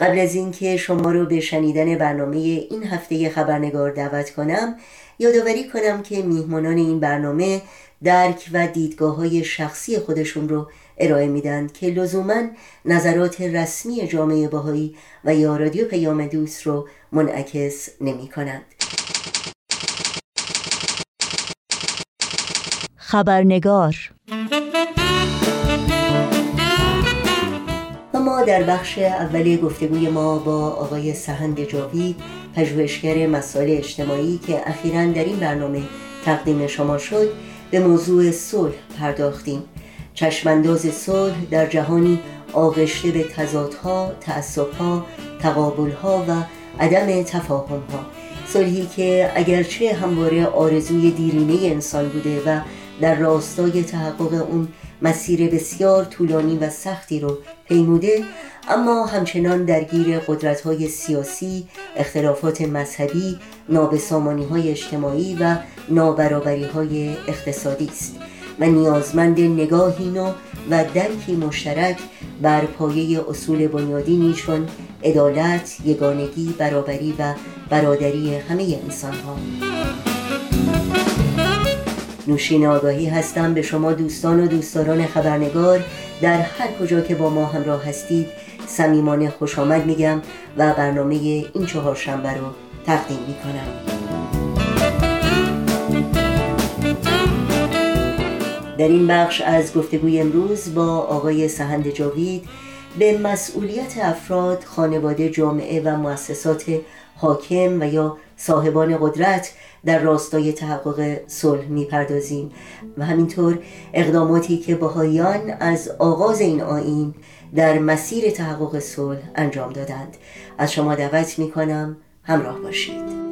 قبل از اینکه شما رو به شنیدن برنامه این هفته خبرنگار دعوت کنم، یادآوری کنم که میهمانان این برنامه درک و دیدگاه‌های شخصی خودشون رو ارائه میدن که لزوماً نظرات رسمی جامعه باهایی و یا رادیو پیام دوست رو منعکس نمی‌کنند. خبرنگار. ما در بخش اول گفتگوی ما با آقای سهند جاوید، پژوهشگر مسائل اجتماعی که اخیراً در این برنامه تقدیم شما شد، به موضوع صلح پرداختیم. چشمانداز صلح در جهانی آغشته به تضادها، تعصبها، تقابلها و عدم تفاهمها. صلحی که اگرچه همواره آرزوی دیرینه انسان بوده و در راستای تحقق اون مسیر بسیار طولانی و سختی رو پیموده، اما همچنان درگیر قدرت‌های سیاسی، اختلافات مذهبی، نابسامانی‌های اجتماعی و نابرابری‌های اقتصادی است و نیازمند نگاهی نو و درکی مشترک بر پایه اصول بنیادینی چون عدالت، یگانگی، برابری و برادری همه انسان‌ها. نوشین آگاهی هستم. به شما دوستان و دوستداران خبرنگار در هر کجا که با ما همراه هستید صمیمانه خوش آمد میگم و برنامه این چهارشنبه رو تقدیم میکنم. در این بخش از گفتگوی امروز با آقای سهند جاوید به مسئولیت افراد، خانواده، جامعه و مؤسسات حاکم و یا صاحبان قدرت در راستای تحقق صلح می‌پردازیم و همینطور اقداماتی که بهاییان از آغاز این آیین در مسیر تحقق صلح انجام دادند. از شما دعوت می‌کنم همراه باشید.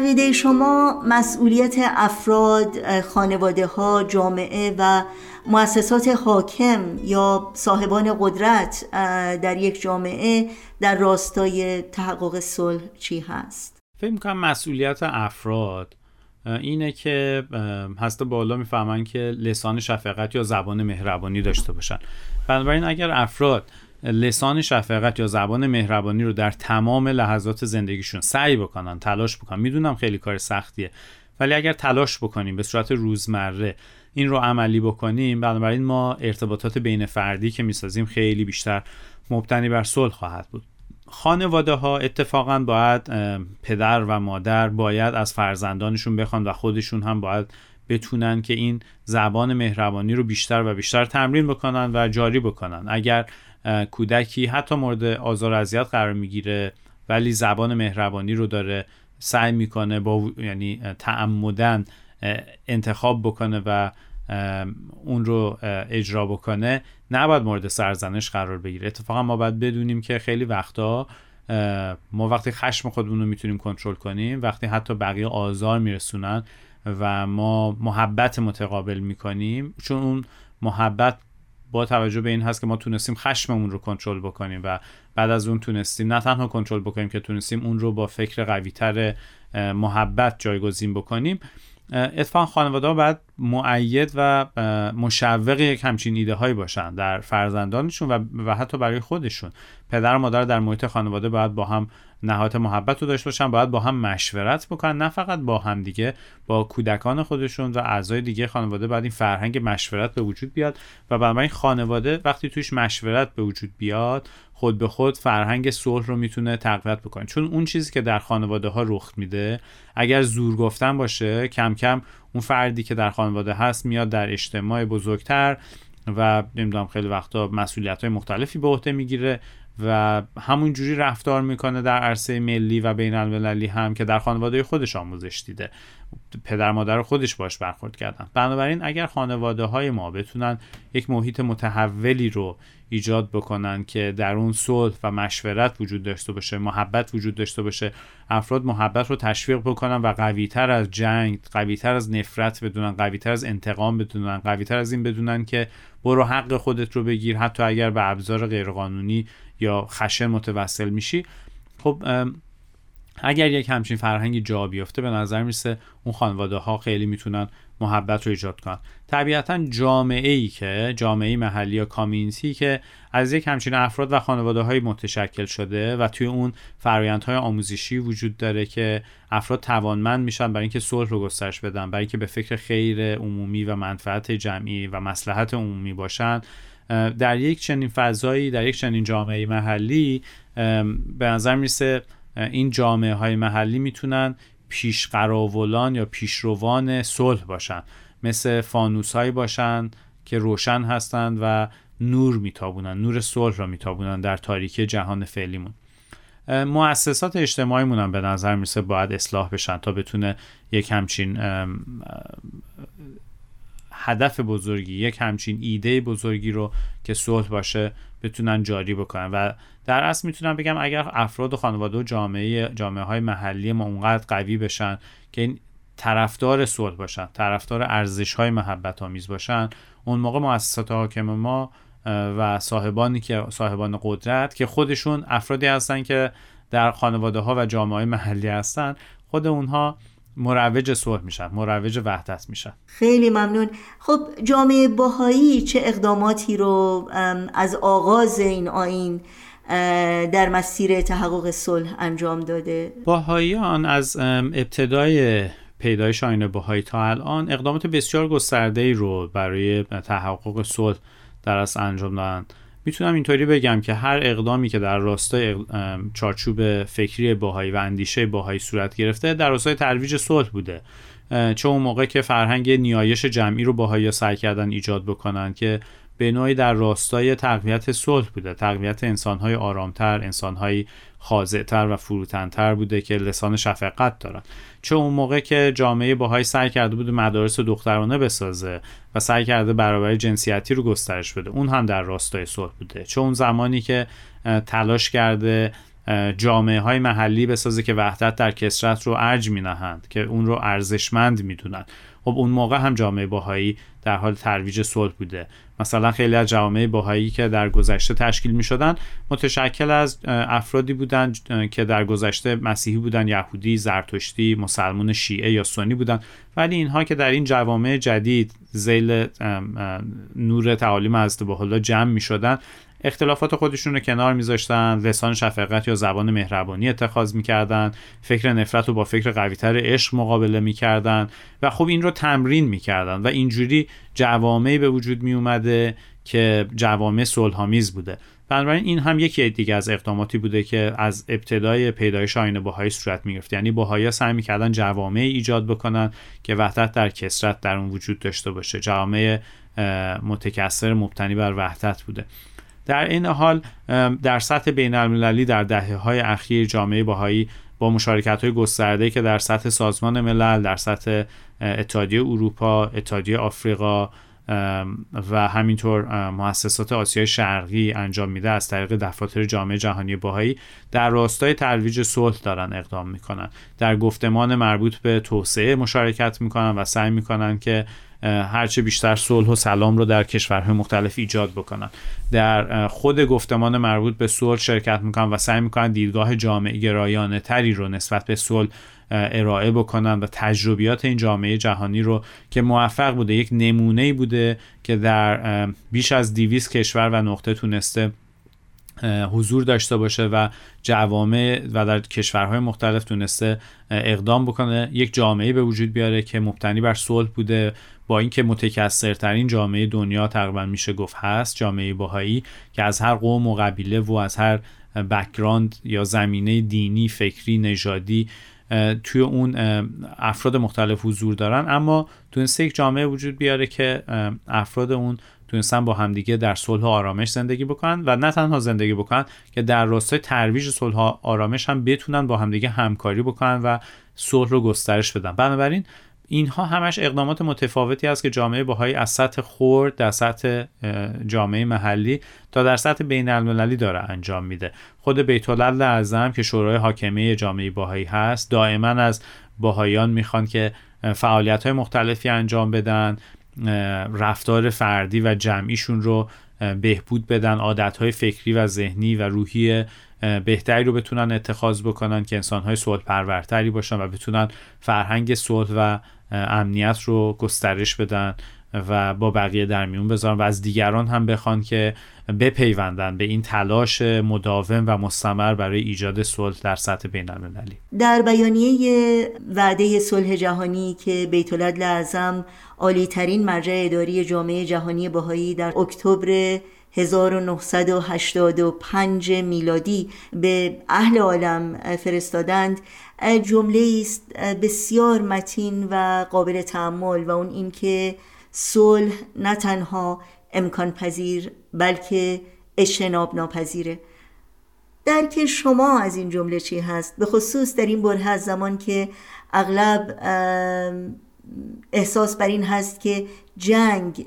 عقیده شما مسئولیت افراد، خانواده ها، جامعه و مؤسسات حاکم یا صاحبان قدرت در یک جامعه در راستای تحقق صلح چی هست؟ فکر می‌کنم مسئولیت افراد اینه که هسته بالا میفهمن که لسان شفقت یا زبان مهربانی داشته باشن. بنابراین اگر افراد لسان شفقت یا زبان مهربانی رو در تمام لحظات زندگیشون سعی بکنن، تلاش بکنن، میدونم خیلی کار سختیه، ولی اگر تلاش بکنیم به صورت روزمره این رو عملی بکنیم، بنابراین ما ارتباطات بین فردی که میسازیم خیلی بیشتر مبتنی بر صلح خواهد بود. خانواده ها اتفاقا باید، پدر و مادر باید از فرزندانشون بخوان و خودشون هم باید بتونن که این زبان مهربانی رو بیشتر و بیشتر تمرین بکنن و جاری بکنن. اگر کودکی حتی مورد آزار و اذیت قرار میگیره ولی زبان مهربانی رو داره سعی میکنه با یعنی تعمدن انتخاب بکنه و اون رو اجرا بکنه، نباید مورد سرزنش قرار بگیره. اتفاقا ما باید بدونیم که خیلی وقتا ما وقتی خشم خودمون رو میتونیم کنترل کنیم، وقتی حتی بقیه آزار میرسونن و ما محبت متقابل میکنیم، چون اون محبت با توجه به این هست که ما تونستیم خشممون رو کنترل بکنیم و بعد از اون تونستیم نه تنها کنترل بکنیم که تونستیم اون رو با فکر قوی‌تر محبت جایگزین بکنیم. اتفاقا خانواده‌ها باید مؤید و مشوق یک همچین ایده‌هایی باشن در فرزندانشون و حتی برای خودشون. پدر و مادر در محیط خانواده باید با هم نهایت محبت رو داشته باشن، باید با هم مشورت بکنن، نه فقط با هم دیگه، با کودکان خودشون و اعضای دیگه خانواده باید این فرهنگ مشورت به وجود بیاد و بنابراین خانواده وقتی توش مشورت به وجود بیاد خود به خود فرهنگ صلح رو میتونه تقویت بکنه. چون اون چیزی که در خانواده ها رخ میده اگر زور گفتن باشه، کم کم اون فردی که در خانواده هست میاد در اجتماع بزرگتر و نمیدونم خیلی وقتا مسئولیت‌های مختلفی به عهده میگیره و همون جوری رفتار میکنه در عرصه ملی و بین المللی هم که در خانواده خودش آموزش دیده، پدر مادر خودش باش برخورد کردن. بنابراین اگر خانواده های ما بتونن یک محیط متحولی رو ایجاد بکنن که در اون صلح و مشورت وجود داشته باشه، محبت وجود داشته باشه، افراد محبت رو تشویق بکنن و قوی‌تر از جنگ، قوی‌تر از نفرت بدونن، قوی‌تر از انتقام بدونن، قوی‌تر از این بدونن که برو حق خودت رو بگیر حتی اگر به ابزار غیرقانونی یا خشن متوسل میشی. خب اگر یک همچین فرهنگی جا بیفته به نظر میرسه اون خانواده ها خیلی میتونن محبت رو ایجاد کنن. طبیعتا جامعه محلی یا کامیونیتی که از یک همچین افراد و خانواده های متشکل شده و توی اون فرآیندهای آموزشی وجود داره که افراد توانمند میشن برای اینکه صلح رو گسترش بدن، برای اینکه به فکر خیر عمومی و منفعت جمعی و مصلحت عمومی باشن، در یک چنین فضایی، در یک چنین جامعه محلی به نظر میرسه این جامعه های محلی میتونن پیشقراولان یا پیشروان صلح باشن، مثل فانوس هایی باشن که روشن هستند و نور میتابونن، نور صلح را میتابونن در تاریکی جهان فعلیمون. مؤسسات اجتماعیمون هم به نظر میرسه باید اصلاح بشن تا بتونه یک همچین هدف بزرگی، یک همچین ایده بزرگی رو که صلح باشه بتونن جاری بکنن. و در اصل میتونم بگم اگر افراد و خانواده و جامعه‌های محلی ما اونقدر قوی بشن که این طرفدار صلح باشن، طرفدار ارزش‌های محبت‌آمیز باشن، اون موقع مؤسسات حاکم ما و صاحبان قدرت که خودشون افرادی هستن که در خانواده‌ها و جامعه‌های محلی هستن، خود اونها مروج صلح میشن، مروج وحدت میشن. خیلی ممنون. خب جامعه باهایی چه اقداماتی رو از آغاز این آیین در مسیر تحقق صلح انجام داده؟ باهاییان از ابتدای پیدایش آیین باهایی تا الان اقدامات بسیار گسترده‌ای رو برای تحقق صلح در اصل انجام دادن. میتونم اینطوری بگم که هر اقدامی که در راستای چارچوب فکری باهایی و اندیشه باهایی صورت گرفته در راستای ترویج صلح بوده، چه اون موقع که فرهنگ نیایش جمعی رو باهایی سعی کردن ایجاد بکنن که به نوعی در راستای تقویت صلح بوده، تقویت انسان‌های آرامتر، انسان‌های خاضع‌تر و فروتن‌تر بوده که لسان شفقت دارن. چه اون موقع که جامعه باهایی سعی کرده بود مدارس دخترانه بسازه و سعی کرده برابری جنسیتی رو گسترش بده، اون هم در راستای صلح بوده. چه اون زمانی که تلاش کرده جامعه‌های محلی بسازه که وحدت در کثرت رو ارج می‌نهند، که اون رو ارزشمند می‌دونن، خب اون موقع هم جامعه باهایی در حال ترویج صلح بوده. مثلا خیلی از جامعه باهایی که در گذشته تشکیل می‌شدن متشکل از افرادی بودن که در گذشته مسیحی بودن، یهودی، زرتشتی، مسلمان شیعه یا سنی بودن، ولی اینها که در این جوامع جدید ذیل نور تعالیم حضرت بهاءالله جمع می‌شدن، اختلافات خودشون رو کنار می‌ذاشتن، لسان شفقت یا زبان مهربانی اتخاذ می‌کردن، فکر نفرت رو با فکر قوی‌تر عشق مقابله می‌کردن و خب این رو تمرین می‌کردن و اینجوری جوامعی به وجود میومده که جوامع صلح‌آمیز بوده. بنابراین این هم یکی دیگه از اقداماتی بوده که از ابتدای پیدایش آیین باهایی صورت می‌گرفت، یعنی باهایا سعی می‌کردن جوامعی ایجاد بکنن که وحدت در کثرت در اون وجود داشته باشه، جوامع متکثر مبتنی بر وحدت بوده. در این حال در سطح بین‌المللی در دهه‌های اخیر جامعه باهایی با مشارکت‌های گسترده‌ای که در سطح سازمان ملل، در سطح اتحادیه اروپا، اتحادیه آفریقا و همینطور مؤسسات آسیای شرقی انجام میده از طریق دفاتر جامعه جهانی باهایی در راستای ترویج صلح دارن اقدام میکنن، در گفتمان مربوط به توسعه مشارکت میکنن و سعی میکنن که هرچه بیشتر صلح و سلام رو در کشورهای مختلف ایجاد بکنن، در خود گفتمان مربوط به صلح شرکت میکنن و سعی میکنن دیدگاه جامعه گرایانه تری رو نسبت به صلح ارائه بکنن و تجربیات این جامعه جهانی رو که موفق بوده، یک نمونه‌ای بوده که در بیش از 200 کشور و نقطه تونسته حضور داشته باشه و جوامع و در کشورهای مختلف تونسته اقدام بکنه یک جامعه به وجود بیاره که مبتنی بر صلح بوده، با اینکه متکثرترین جامعه دنیا تقریبا میشه گفت هست جامعه باهایی که از هر قوم و قبیله و از هر بک‌گراند یا زمینه دینی، فکری، نژادی توی اون افراد مختلف حضور دارن، اما تونسته یک جامعه وجود بیاره که افراد اون تونستن با همدیگه در صلح و آرامش زندگی بکنن و نه تنها زندگی بکنن که در راستای ترویج صلح و آرامش هم بتونن با همدیگه همکاری بکنن و صلح رو گسترش بدن. بنابراین اینها همش اقدامات متفاوتی است که جامعه باهایی از سطح خرد در سطح جامعه محلی تا در سطح بین المللی داره انجام میده. خود بیت العدل اعظم که شورای حاکمه جامعه باهایی هست دائما از باهایان میخوان که فعالیت‌های مختلفی انجام بدن، رفتار فردی و جمعیشون رو بهبود بدن، عادت‌های فکری و ذهنی و روحی بهتری رو بتونن اتخاذ بکنن که انسان‌های صلح پرورتری باشن و بتونن فرهنگ صلح و امنیت رو گسترش بدن و با بقیه در میون بذارن و از دیگران هم بخوان که بپیوندن به این تلاش مداوم و مستمر برای ایجاد صلح در سطح بین‌المللی. در بیانیه وعده صلح جهانی که بیت العدل اعظم عالی‌ترین مرجع اداری جامعه جهانی بهائی در اکتبر 1985 میلادی به اهل عالم فرستادند، جمله‌ای است بسیار متین و قابل تأمل و اون این که صلح نه تنها امکان پذیر بلکه اجتناب ناپذیره. درک شما از این جمله چی هست؟ به خصوص در این بره از زمان که اغلب احساس بر این هست که جنگ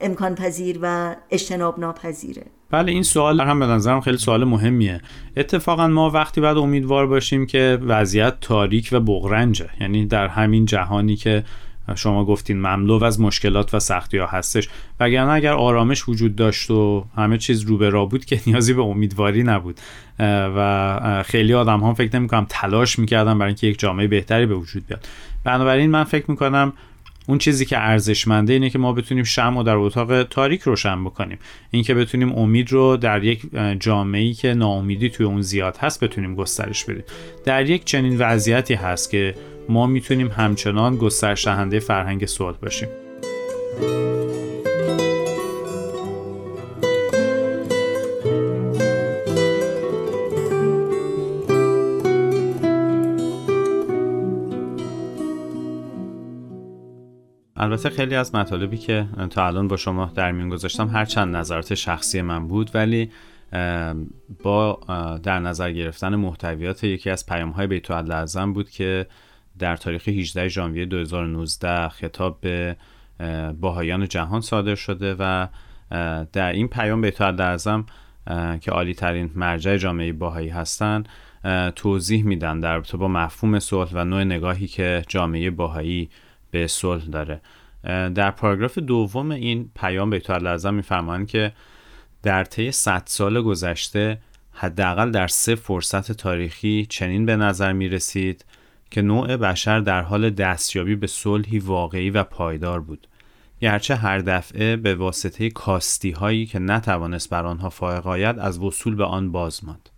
امکان پذیر و اجتناب ناپذیره. بله، این سوال هم به نظرم خیلی سوال مهمیه. اتفاقا ما وقتی بعد امیدوار باشیم که وضعیت تاریک و بغرنجه، یعنی در همین جهانی که شما گفتین مملو از مشکلات و سختی‌ها هستش، وگرنه اگر آرامش وجود داشت و همه چیز رو به رو بود که نیازی به امیدواری نبود و خیلی آدم‌ها فکر نمی‌کنم تلاش می‌کردن برای اینکه یک جامعه بهتری به وجود بیاد. بنابراین من فکر می‌کنم اون چیزی که ارزشمنده اینه که ما بتونیم شمع در اتاق تاریک روشن بکنیم، اینکه بتونیم امید رو در یک جامعه‌ای که ناامیدی توی اون زیاد هست بتونیم گسترش بدیم. در یک چنین وضعیتی هست که ما میتونیم همچنان گسترش دهنده فرهنگ صلح باشیم. البته خیلی از مطالبی که تا الان با شما در میون گذاشتم هرچند نظرات شخصی من بود، ولی با در نظر گرفتن محتویات یکی از پیام‌های بیت العدل اعظم بود که در تاریخ 18 ژانویه 2019 خطاب به باهایان جهان صادر شده و در این پیام بیت العدل اعظم که عالی‌ترین مرجع جامعه باهایی هستند توضیح میدن در رابطه با مفهوم صلح و نوع نگاهی که جامعه باهایی به صلح داره. در پاراگراف دوم این پیام بیت العدل اعظم میفرمایند که در طی 100 سال گذشته حداقل در 3 فرصت تاریخی چنین به نظر می رسید که نوع بشر در حال دستیابی به صلحی واقعی و پایدار بود، گرچه هر دفعه به واسطه کاستی هایی که نتوانست بر آنها فائق آید از وصول به آن باز ماند.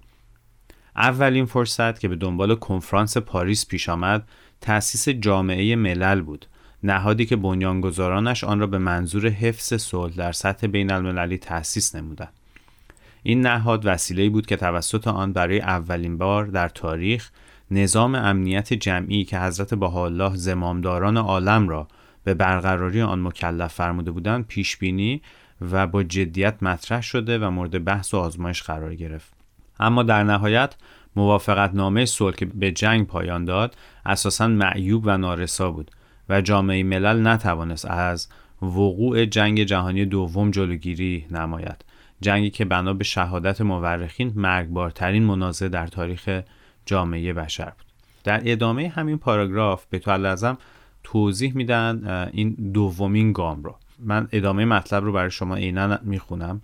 اولین فرصت که به دنبال کنفرانس پاریس پیش آمد تأسیس جامعه ملل بود، نهادی که بنیانگذارانش آن را به منظور حفظ صلح در سطح بین المللی تأسیس نمودند. این نهاد وسیله‌ای بود که توسط آن برای اولین بار در تاریخ نظام امنیت جمعی که حضرت بهاءالله زمامداران عالم را به برقراری آن مکلف فرموده بودند پیش بینی و با جدیت مطرح شده و مورد بحث و آزمایش قرار گرفت. اما در نهایت موافقت نامه صلح که به جنگ پایان داد اساساً معیوب و نارسا بود و جامعه ملل نتوانست از وقوع جنگ جهانی دوم جلوگیری نماید، جنگی که بنا به شهادت مورخین مرگبارترین منازعه در تاریخ جامعه بشر بود. در ادامه همین پاراگراف بیت العدل اعظم توضیح میدن این دومین گام رو. من ادامه مطلب رو برای شما عیناً میخونم.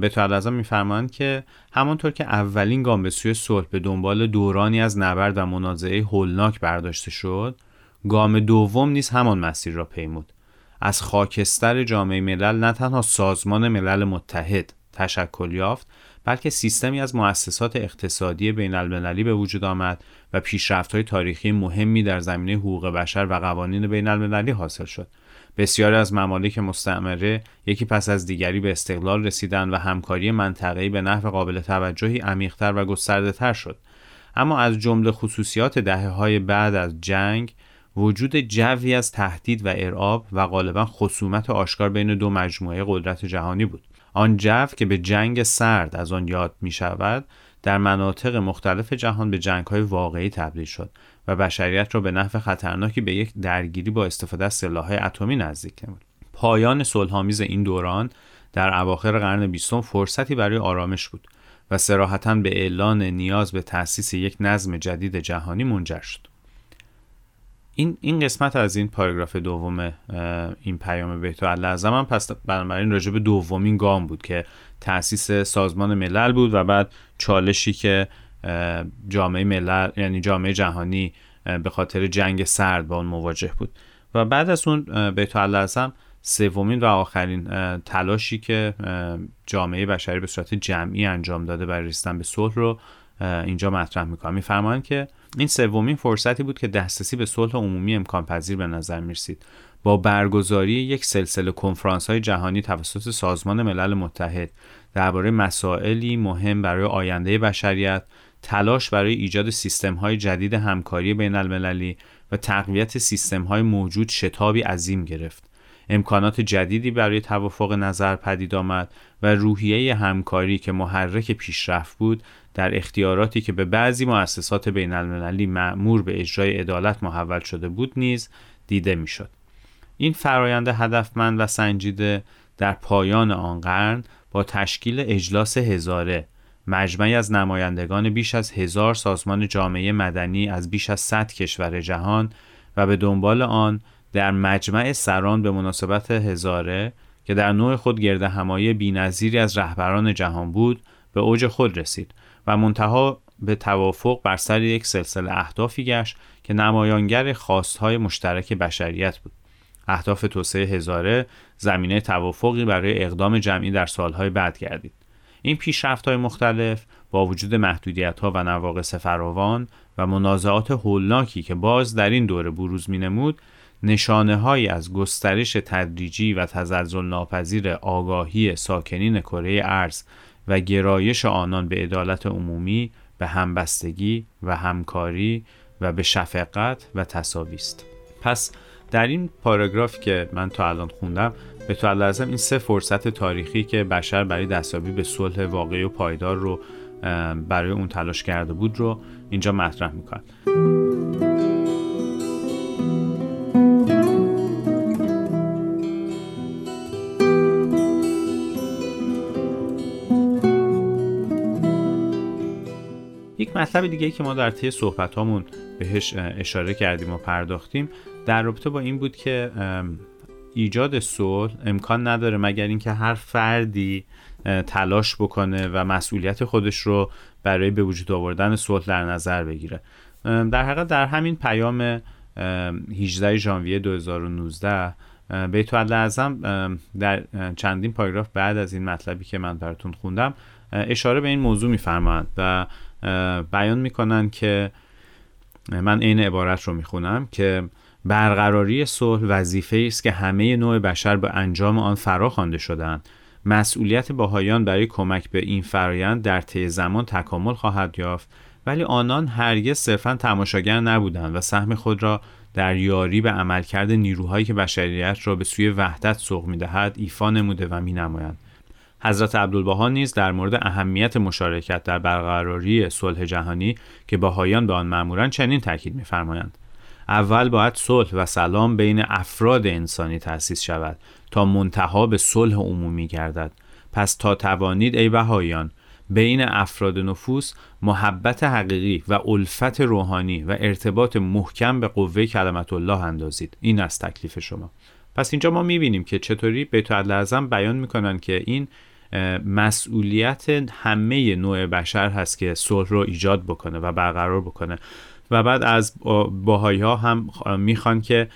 بیت العدل اعظم میفرمایند که همانطور که اولین گام به سوی صلح به دنبال دورانی از نبرد و منازعه هولناک برداشته شد، گام دوم نیز همان مسیر را پیمود. از خاکستر جامعه ملل نه تنها سازمان ملل متحد تشکل یافت، بلکه سیستمی از مؤسسات اقتصادی بین المللی به وجود آمد و پیشرفت‌های تاریخی مهمی در زمینه حقوق بشر و قوانین بین المللی حاصل شد. بسیاری از ممالک مستعمره یکی پس از دیگری به استقلال رسیدند و همکاری منطقه‌ای به نحو قابل توجهی عمیق‌تر و گسترده‌تر شد. اما از جمله خصوصیات دهه‌های بعد از جنگ وجود جوی از تهدید و ارعاب و غالبا خصومت آشکار بین دو مجموعه قدرت جهانی بود. آن جو که به جنگ سرد از آن یاد می شود، در مناطق مختلف جهان به جنگ‌های واقعی تبدیل شد و بشریت را به نحو خطرناکی به یک درگیری با استفاده از سلاح‌های اتمی نزدیک نمود. پایان صلح‌آمیز این دوران در اواخر قرن 20 فرصتی برای آرامش بود و صراحتاً به اعلان نیاز به تأسیس یک نظم جدید جهانی منجر شد. این قسمت از این پاراگراف دوم این پیام بیت العدل اعظم هم پس بنابراین راجع به دومین گام بود که تأسیس سازمان ملل بود و بعد چالشی که جامعه ملل یعنی جامعه جهانی به خاطر جنگ سرد با اون مواجه بود و بعد از اون بیت العدل اعظم سومین و آخرین تلاشی که جامعه بشری به صورت جمعی انجام داده برای رسیدن به صلح رو اینجا مطرح می‌کنم. می‌فرمایند که این سومین فرصتی بود که دسترسی به صلح عمومی امکان پذیر به نظر می‌رسید. با برگزاری یک سلسله کنفرانس‌های جهانی توسط سازمان ملل متحد درباره مسائلی مهم برای آینده بشریت، تلاش برای ایجاد سیستم‌های جدید همکاری بین‌المللی و تقویت سیستم‌های موجود شتابی عظیم گرفت. امکانات جدیدی برای توافق نظر پدید آمد و روحیه همکاری که محرک پیشرفت بود در اختیاراتی که به بعضی مؤسسات بین‌المللی مأمور به اجرای عدالت محول شده بود نیز دیده می‌شد. این فرآیند هدفمند و سنجیده در پایان آن قرن با تشکیل اجلاس هزاره، مجمعی از نمایندگان بیش از 1000 سازمان جامعه مدنی از بیش از 100 کشور جهان و به دنبال آن در مجمع سران به مناسبت هزاره که در نوع خود گرد همایی بی‌نظیری از رهبران جهان بود، به اوج خود رسید و منتها به توافق بر سر یک سلسله اهدافی گشت که نمایانگر خواست‌های مشترک بشریت بود. اهداف توسعه هزاره زمینه توافقی برای اقدام جمعی در سالهای بعد گردید. این پیشرفت‌های مختلف با وجود محدودیت‌ها و نواقص فراوان و منازعات هولناکی که باز در این دوره بروز می‌نمود، نشانه‌هایی از گسترش تدریجی و تزلزل ناپذیر آگاهی ساکنین کره ارض و گرایش آنان به عدالت عمومی، به همبستگی و همکاری و به شفقت و تساوی است. پس در این پاراگرافی که من تا الان خوندم، به طور لازم این سه فرصت تاریخی که بشر برای دستیابی به صلح واقعی و پایدار رو برای اون تلاش کرده بود رو اینجا مطرح می‌کنم. یک مطلب دیگه که ما در طی صحبتامون بهش اشاره کردیم و پرداختیم در رابطه با این بود که ایجاد صلح امکان نداره مگر اینکه هر فردی تلاش بکنه و مسئولیت خودش رو برای به وجود آوردن صلح در نظر بگیره. در حقیقت در همین پیام 18 ژانویه 2019 بیت العدل اعظم در چندین پاراگراف بعد از این مطلبی که من براتون خوندم اشاره به این موضوع می‌فرمایند و بیان میکنن که من این عبارت رو میخونم که برقراری صلح وظیفه‌ای است که همه نوع بشر به انجام آن فراخوانده شدند. مسئولیت باهایان برای کمک به این فرایند در طی زمان تکامل خواهد یافت، ولی آنان هرگز صرفاً تماشاگر نبودند و سهم خود را در یاری به عملکرد نیروهایی که بشریت را به سوی وحدت سوق می‌دهد ایفا نموده و می‌نمایند. حضرت عبدالبهاء نیز در مورد اهمیت مشارکت در برقراری صلح جهانی که بهائیان به آن مأمورند چنین تاکید می‌فرمایند: اول باید صلح و سلام بین افراد انسانی تأسیس شود تا منتها به صلح عمومی گردد. پس تا توانید ای بهائیان بین افراد نفوس محبت حقیقی و الفت روحانی و ارتباط محکم به قوه کلمت الله اندازید. این است تکلیف شما. پس اینجا ما می‌بینیم که چطوری بیت العدل اعظم بیان می‌کنن که این مسئولیت همه نوع بشر هست که صلح رو ایجاد بکنه و برقرار بکنه و بعد از باهائی‌ها هم میخوان که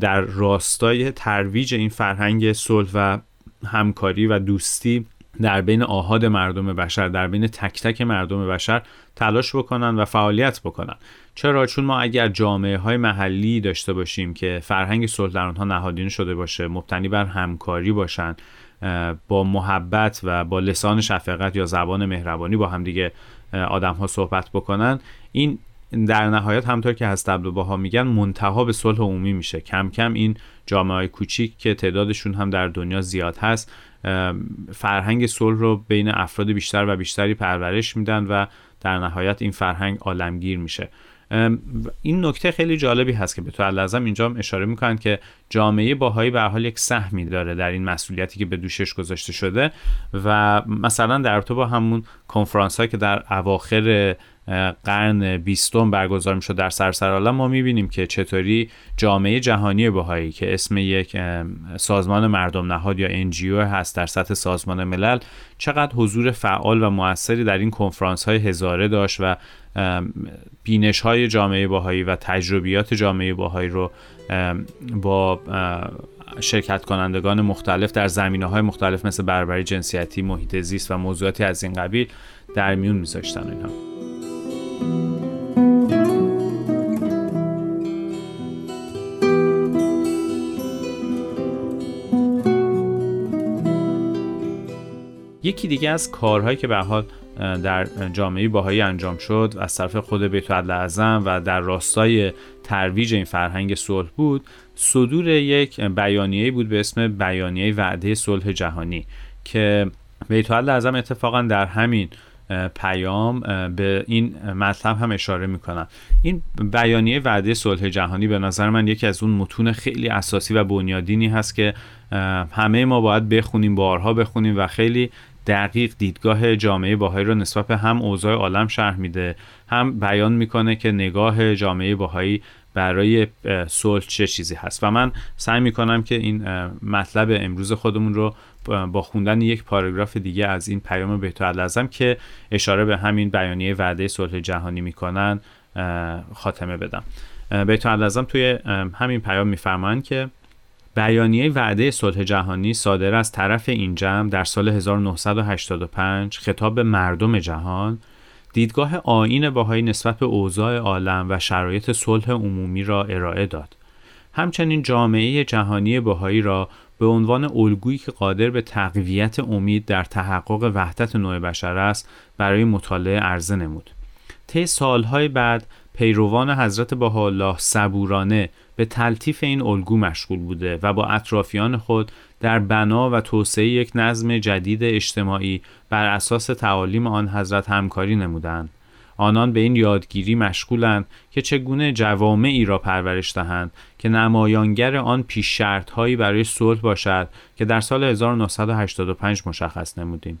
در راستای ترویج این فرهنگ صلح و همکاری و دوستی در بین آحاد مردم بشر، در بین تک تک مردم بشر تلاش بکنن و فعالیت بکنن. چرا؟ چون ما اگر جامعه‌های محلی داشته باشیم که فرهنگ صلح در آنها نهادینه شده باشه، مبتنی بر همکاری باشن، با محبت و با لسان شفقت یا زبان مهربانی با هم دیگه آدم‌ها صحبت بکنن، این در نهایت همونطور که هست عبدالبهاء میگن منتهی به صلح عمومی میشه. کم کم این جامعه‌های کوچیک که تعدادشون هم در دنیا زیاد هست فرهنگ صلح رو بین افراد بیشتر و بیشتری پرورش میدن و در نهایت این فرهنگ عالمگیر میشه. این نکته خیلی جالبی هست که به طور لازم اینجا هم اشاره میکنن که جامعه باهایی به هر حال یک سهمی داره در این مسئولیتی که به دوشش گذاشته شده و مثلا در رابطه با همون کنفرانس هایی که در اواخر قرن 20 برگزار میشد در سراسر عالم ما میبینیم که چطوری جامعه جهانی بهایی که اسم یک سازمان مردم نهاد یا NGO هست در سطح سازمان ملل چقدر حضور فعال و موثری در این کنفرانس های هزاره داشت و بینش های جامعه بهایی و تجربیات جامعه بهایی رو با شرکت کنندگان مختلف در زمینه‌های مختلف مثل برابری جنسیتی، محیط زیست و موضوعاتی از این قبیل در میون می‌ذاشتن اینا. یکی دیگه از کارهایی که به حال در جامعه باهایی انجام شد از طرف خود بیت العدل اعظم و در راستای ترویج این فرهنگ صلح بود، صدور یک بیانیه بود به اسم بیانیه وعده صلح جهانی که بیت العدل اعظم اتفاقا در همین پیام به این مطلب هم اشاره میکنن. این بیانیه وعده صلح جهانی به نظر من یکی از اون متون خیلی اساسی و بنیادینی هست که همه ما باید بخونیم، بارها بخونیم و خیلی دقیق دیدگاه جامعه باهایی رو نسبت به هم اوضاع عالم شرح میده، هم بیان میکنه که نگاه جامعه باهایی برای صلح چه چیزی هست و من سعی میکنم که این مطلب امروز خودمون رو با خوندن یک پاراگراف دیگه از این پیام بیت العدل اعظم که اشاره به همین بیانیه وعده صلح جهانی میکنن خاتمه بدم. بیت العدل اعظم توی همین پیام میفرمان که بیانیه وعده صلح جهانی صادر از طرف این جمع در سال 1985 خطاب به مردم جهان دیدگاه آیین بهایی نسبت به اوضاع عالم و شرایط صلح عمومی را ارائه داد. همچنین جامعه جهانی بهایی را به عنوان الگویی که قادر به تقویت امید در تحقق وحدت نوع بشر است برای مطالعه عرضه نمود. طی سالهای بعد پیروان حضرت بهاءالله صبورانه به تلطیف این الگو مشغول بوده و با اطرافیان خود در بنا و توسعه یک نظم جدید اجتماعی بر اساس تعالیم آن حضرت همکاری نمودند. آنان به این یادگیری مشغولند که چگونه جوامعی را پرورش دهند که نمایانگر آن پیش شرط‌هایی برای صلح باشد که در سال 1985 مشخص نمودیم.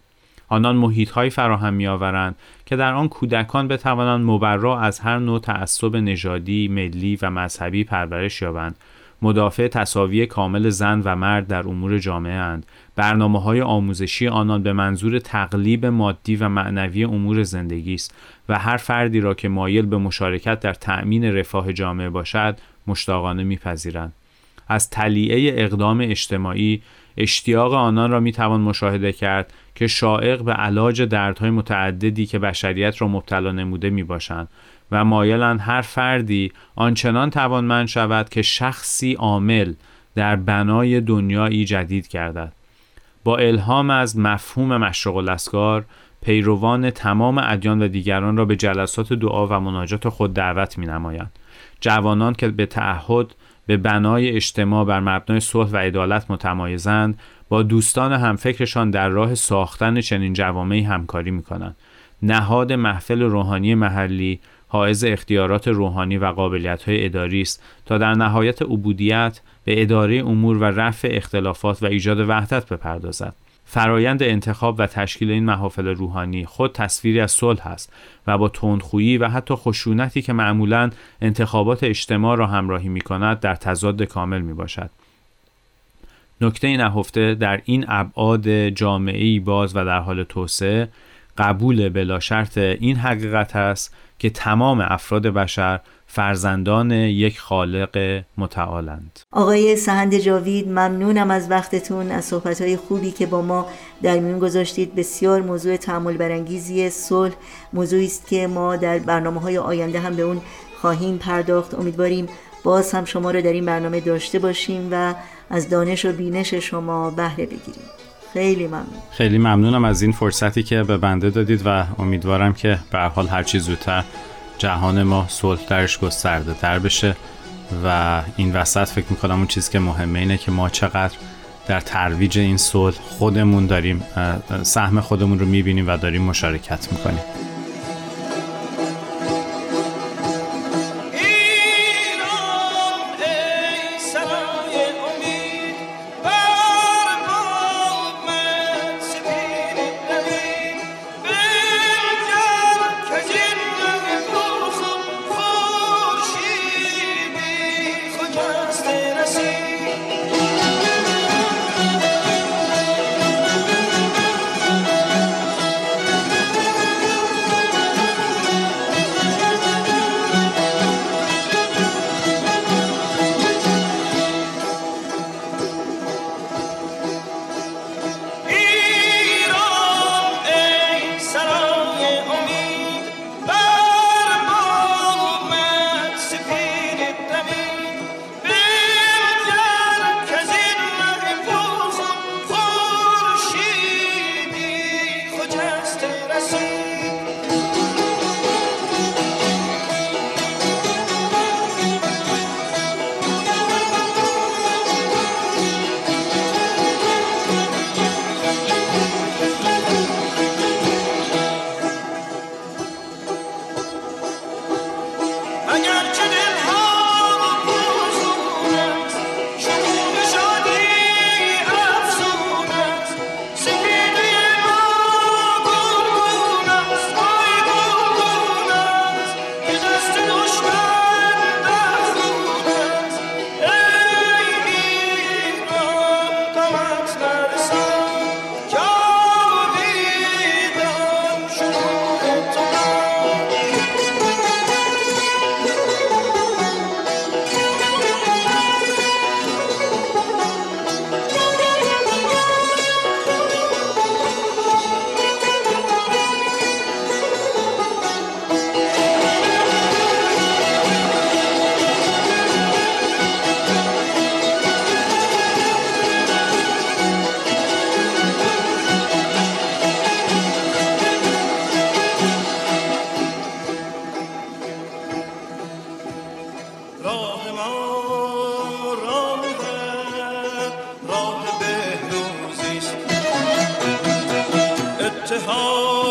آنان محیط‌های فراهم می‌آورند که در آن کودکان بتوانند مبرا از هر نوع تعصب نژادی، ملی و مذهبی پرورش یابند. مدافع تساوی کامل زن و مرد در امور جامعه اند. برنامه‌های آموزشی آنان به منظور تقلیب مادی و معنوی امور زندگی است و هر فردی را که مایل به مشارکت در تأمین رفاه جامعه باشد، مشتاقانه می‌پذیرند. از تلیعه اقدام اجتماعی، اشتیاق آنان را می‌توان مشاهده کرد که شائق به علاج دردهای متعددی که بشریت را مبتلا نموده می‌باشند و مایلند هر فردی آنچنان توانمند شود که شخصی عامل در بنای دنیایی جدید گردد. با الهام از مفهوم مشرق الاسکار، پیروان تمام ادیان و دیگران را به جلسات دعا و مناجات خود دعوت می‌نمایند. جوانان که به تعهد به بنای اجتماع بر مبنای صلح و عدالت متمایزند، با دوستان همفکرشان در راه ساختن چنین جوامعی همکاری می‌کنند. نهاد محفل روحانی محلی حائز اختیارات روحانی و قابلیت‌های اداری است تا در نهایت عبودیت به اداره امور و رفع اختلافات و ایجاد وحدت بپردازد. فرایند انتخاب و تشکیل این محافل روحانی خود تصویری از صلح است و با تندخویی و حتی خشونتی که معمولاً انتخابات اجتماع را همراهی می‌کند در تضاد کامل می‌باشد. نکته نهفته در این ابعاد جامعه‌ای باز و در حال توسعه، قبول بلا شرط این حقیقت است که تمام افراد بشر فرزندان یک خالق متعالند. آقای سهند جاوید، ممنونم از وقتتون، از صحبت‌های خوبی که با ما در میون گذاشتید. بسیار موضوع تأمل برانگیزی صلح، موضوعی است که ما در برنامه‌های آینده هم به اون خواهیم پرداخت. امیدواریم باز هم شما رو در این برنامه داشته باشیم و از دانش و بینش شما بهره بگیریم. خیلی ممنون. خیلی ممنونم از این فرصتی که به بنده دادید و امیدوارم که به هر حال هر چیز زودتر جهان ما صلح درش گسترده تر بشه و این وسط فکر میکنم اون چیز که مهمه اینه که ما چقدر در ترویج این صلح خودمون داریم سهم خودمون رو میبینیم و داریم مشارکت میکنیم. Oh